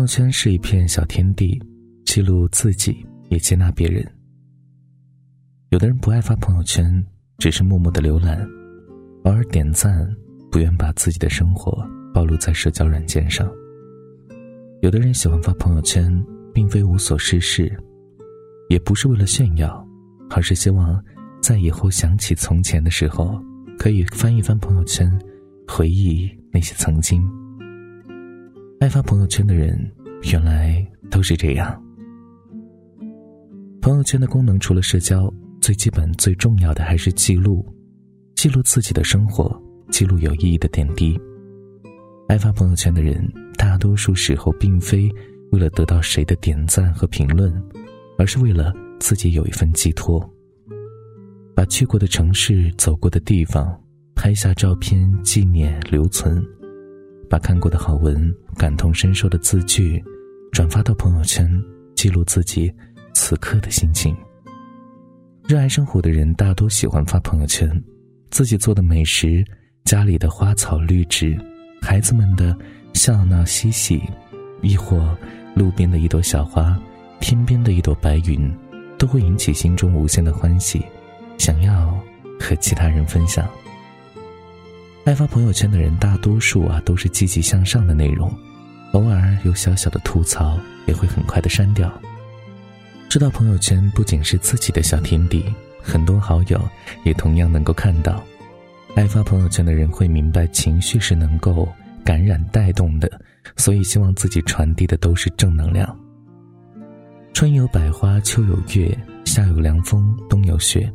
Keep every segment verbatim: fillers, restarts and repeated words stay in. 朋友圈是一片小天地，记录自己，也接纳别人。有的人不爱发朋友圈，只是默默的浏览，偶尔点赞，不愿把自己的生活暴露在社交软件上。有的人喜欢发朋友圈，并非无所事事，也不是为了炫耀，而是希望在以后想起从前的时候，可以翻一翻朋友圈，回忆那些曾经。爱发朋友圈的人原来都是这样。朋友圈的功能除了社交，最基本最重要的还是记录，记录自己的生活，记录有意义的点滴。爱发朋友圈的人大多数时候并非为了得到谁的点赞和评论，而是为了自己有一份寄托。把去过的城市，走过的地方拍下照片纪念留存，把看过的好文，感同身受的字句转发到朋友圈，记录自己此刻的心情。热爱生活的人大多喜欢发朋友圈，自己做的美食，家里的花草绿植，孩子们的笑闹嬉戏，亦或路边的一朵小花，天边的一朵白云，都会引起心中无限的欢喜，想要和其他人分享。爱发朋友圈的人大多数啊都是积极向上的内容，偶尔有小小的吐槽也会很快的删掉。知道朋友圈不仅是自己的小天地，很多好友也同样能够看到。爱发朋友圈的人会明白情绪是能够感染带动的，所以希望自己传递的都是正能量。春有百花，秋有月，夏有凉风，冬有雪，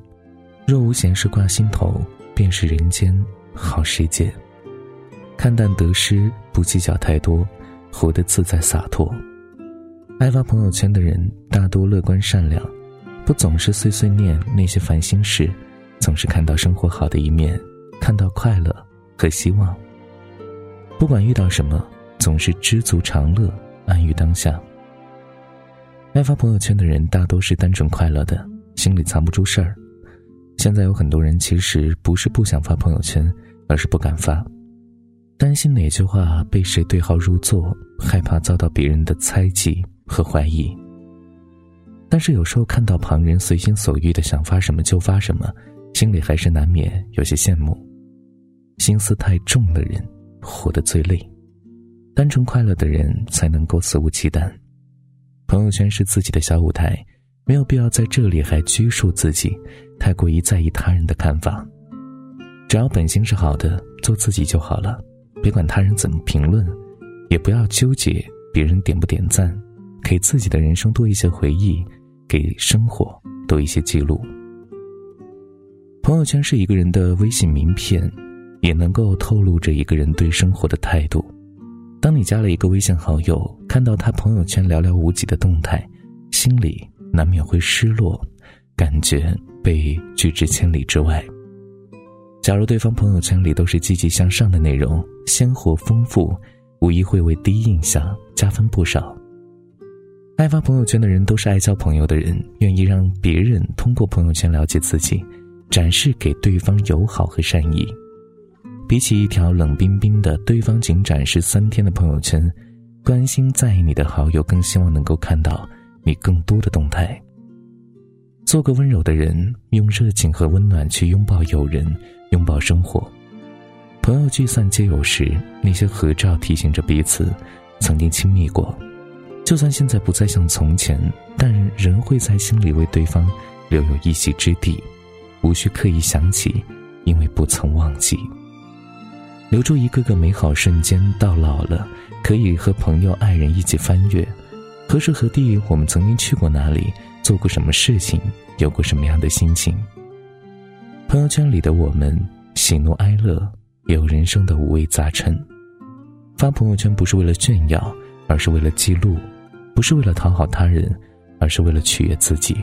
若无闲事挂心头，便是人间好时节。看淡得失，不计较太多，活得自在洒脱。爱发朋友圈的人大多乐观善良，不总是碎碎念那些烦心事，总是看到生活好的一面，看到快乐和希望。不管遇到什么，总是知足常乐，安于当下。爱发朋友圈的人大多是单纯快乐的，心里藏不住事儿。现在有很多人其实不是不想发朋友圈，而是不敢发，担心哪句话被谁对号入座，害怕遭到别人的猜忌和怀疑。但是有时候看到旁人随心所欲的想发什么就发什么，心里还是难免有些羡慕。心思太重的人活得最累，单纯快乐的人才能够肆无忌惮。朋友圈是自己的小舞台，没有必要在这里还拘束自己，太过于在意他人的看法。只要本心是好的，做自己就好了，别管他人怎么评论，也不要纠结别人点不点赞，给自己的人生多一些回忆，给生活多一些记录。朋友圈是一个人的微信名片，也能够透露着一个人对生活的态度。当你加了一个微信好友，看到他朋友圈寥寥无几的动态，心里难免会失落，感觉被拒之千里之外。假如对方朋友圈里都是积极向上的内容，鲜活丰富，无疑会为第一印象加分不少。爱发朋友圈的人都是爱交朋友的人，愿意让别人通过朋友圈了解自己，展示给对方友好和善意。比起一条冷冰冰的对方仅展示三天的朋友圈，关心在意你的好友更希望能够看到你更多的动态。做个温柔的人，用热情和温暖去拥抱友人，拥抱生活。朋友聚散皆有时，那些合照提醒着彼此曾经亲密过，就算现在不再像从前，但仍会在心里为对方留有一席之地，无需刻意想起，因为不曾忘记。留住一个个美好瞬间，到老了可以和朋友爱人一起翻阅，何时何地我们曾经去过哪里，做过什么事情，有过什么样的心情。朋友圈里的我们，喜怒哀乐，也有人生的五味杂陈。发朋友圈不是为了炫耀，而是为了记录；不是为了讨好他人，而是为了取悦自己。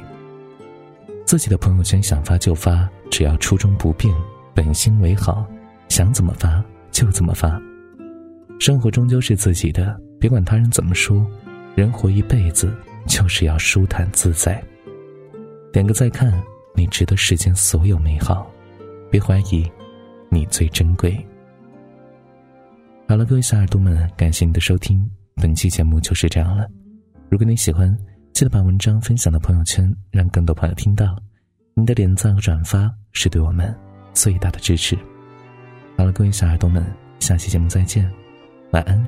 自己的朋友圈想发就发，只要初衷不变，本心为好，想怎么发就怎么发。生活终究是自己的，别管他人怎么说，人活一辈子就是要舒坦自在。点个再看，你值得世间所有美好，别怀疑，你最珍贵。好了，各位小耳朵们，感谢你的收听，本期节目就是这样了，如果你喜欢，记得把文章分享到朋友圈，让更多朋友听到。您的点赞和转发是对我们最大的支持。好了，各位小耳朵们，下期节目再见，晚安，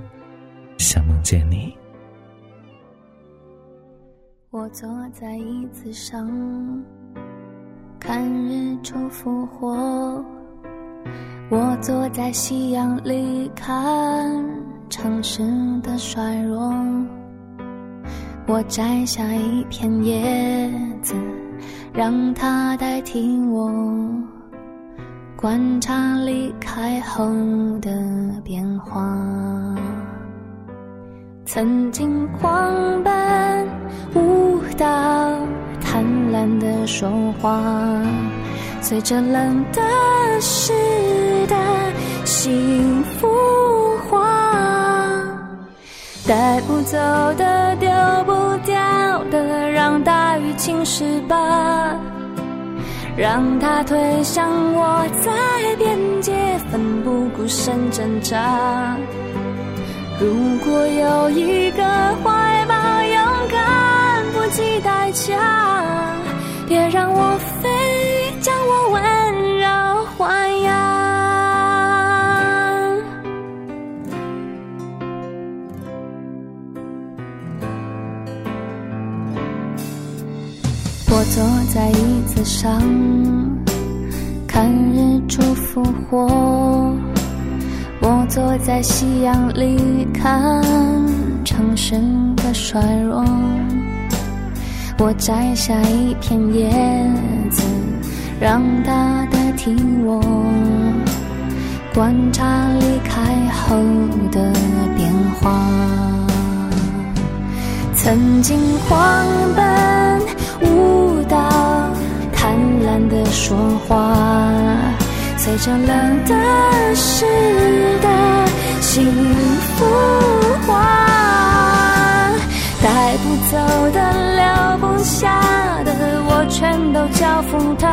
想梦见你。我坐在椅子上，看日出复活，我坐在夕阳里，看城市的衰弱，我摘下一片叶子，让它代替我，观察离开后的变化。曾经狂奔舞蹈，贪婪的说话，随着冷的时代，幸福化，带不走的丢不掉的，让大雨侵蚀吧，让它推向我，在边界奋不顾身挣扎。如果有一个怀抱，勇敢不计代价，别让我飞，将我温柔豢养。我坐在椅子上，看日出复活，我坐在夕阳里，看城市的衰弱，我摘下一片叶子，让它代替我，观察离开后的变化。曾经狂奔舞蹈，贪婪的说话，随着冷的时代，幸福化，带不走的留不下的，我全都交付它，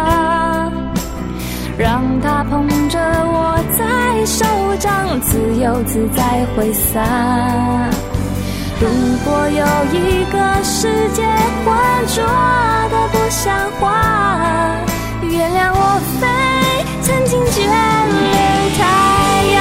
让它捧着我在手掌，自由自在挥洒。如果有一个世界浑浊的不像话，原谅我飞，曾经眷恋太阳。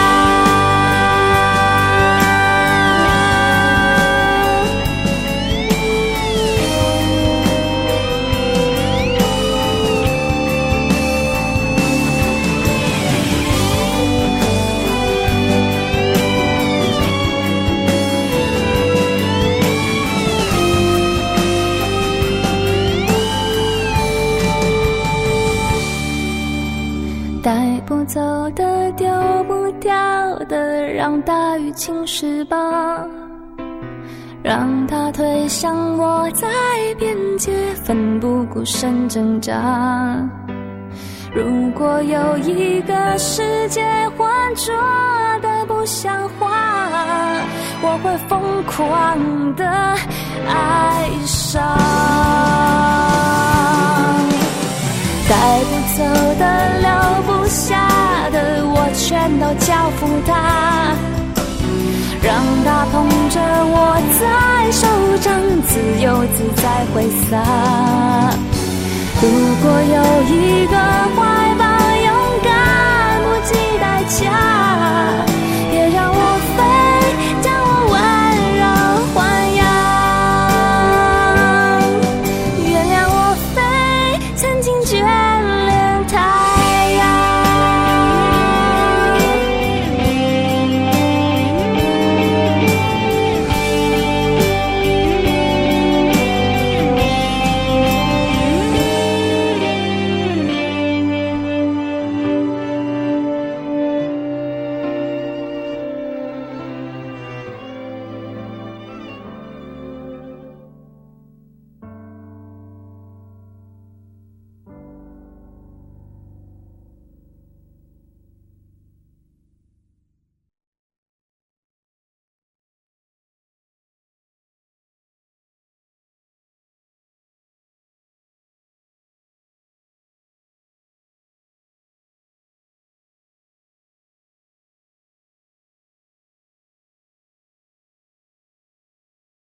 带不走的丢不掉的，让大雨侵蚀吧，让它推向我，在边界奋不顾身挣扎。如果有一个世界浑浊的不像话，我会疯狂的爱上。带不走的留不下的，我全都交付它，让它捧着我在手掌，自由自在挥洒。如果有一个怀抱，勇敢不计代价，别让我飞，将我温柔豢养。曾经觉